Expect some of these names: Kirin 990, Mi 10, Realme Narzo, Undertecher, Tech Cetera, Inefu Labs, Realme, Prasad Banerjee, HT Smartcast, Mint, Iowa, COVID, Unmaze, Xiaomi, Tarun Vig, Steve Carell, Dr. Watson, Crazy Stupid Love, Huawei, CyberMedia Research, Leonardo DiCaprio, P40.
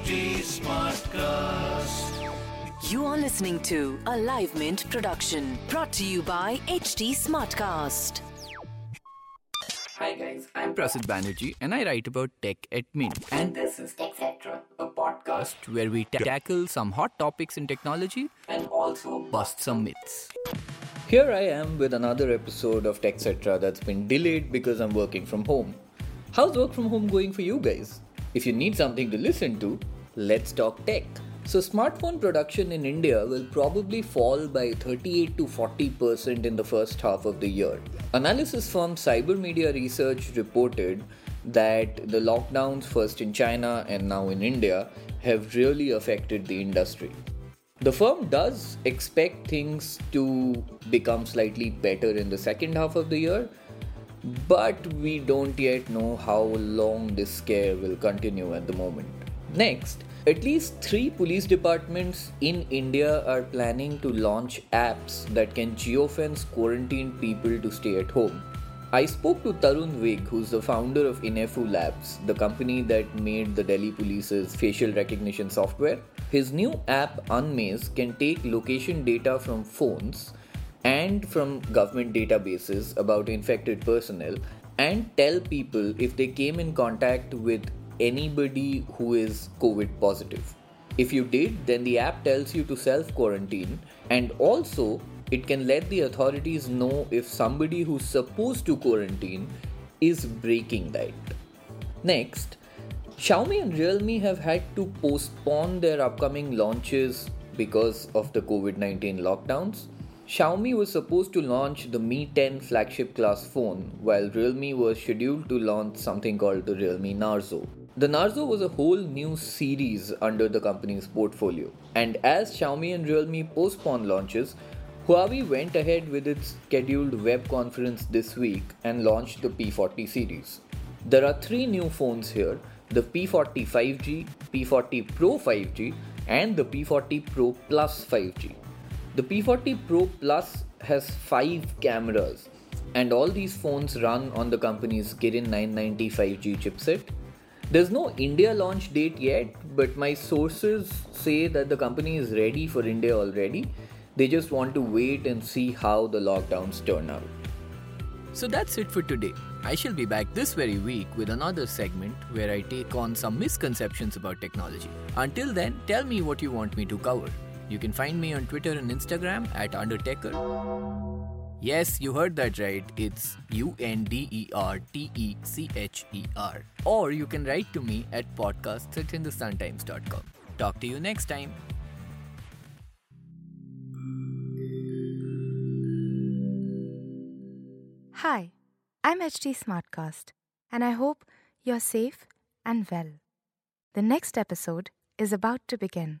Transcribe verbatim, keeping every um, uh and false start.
H T Smartcast. You are listening to a Live Mint production brought to you by H T Smartcast. Hi guys, I'm Prasad Banerjee and I write about tech at Mint. And this is Tech Cetera, a podcast where we ta- tackle some hot topics in technology and also bust some myths. Here I am with another episode of Tech Cetera that's been delayed because I'm working from home. How's work from home going for you guys? If you need something to listen to, let's talk tech. So smartphone production in India will probably fall by thirty-eight to forty percent in the first half of the year. Analysis firm CyberMedia Research reported that the lockdowns first in China and now in India have really affected the industry. The firm does expect things to become slightly better in the second half of the year, but we don't yet know how long this scare will continue at the moment. Next, at least three police departments in India are planning to launch apps that can geofence quarantined people to stay at home. I spoke to Tarun Vig, who's the founder of Inefu Labs, the company that made the Delhi Police's facial recognition software. His new app, Unmaze, can take location data from phones and from government databases about infected personnel and tell people if they came in contact with anybody who is COVID positive. If you did, then the app tells you to self-quarantine, and also it can let the authorities know if somebody who's supposed to quarantine is breaking that. Next, Xiaomi and Realme have had to postpone their upcoming launches because of the covid nineteen lockdowns. Xiaomi was supposed to launch the Mi ten flagship class phone, while Realme was scheduled to launch something called the Realme Narzo. The Narzo was a whole new series under the company's portfolio, and as Xiaomi and Realme postponed launches, Huawei went ahead with its scheduled web conference this week and launched the P forty series. There are three new phones here, the P forty five G, P forty Pro five G, and the P forty Pro Plus five G. The P forty Pro Plus has five cameras, and all these phones run on the company's Kirin nine ninety five G chipset. There's no India launch date yet, but my sources say that the company is ready for India already. They just want to wait and see how the lockdowns turn out. So that's it for today. I shall be back this very week with another segment where I take on some misconceptions about technology. Until then, tell me what you want me to cover. You can find me on Twitter and Instagram at Undertecher. Yes, you heard that right. It's U N D E R T E C H E R. Or you can write to me at podcasts at hindustantimes dot com. Talk to you next time. Hi, I'm H T Smartcast, and I hope you're safe and well. The next episode is about to begin.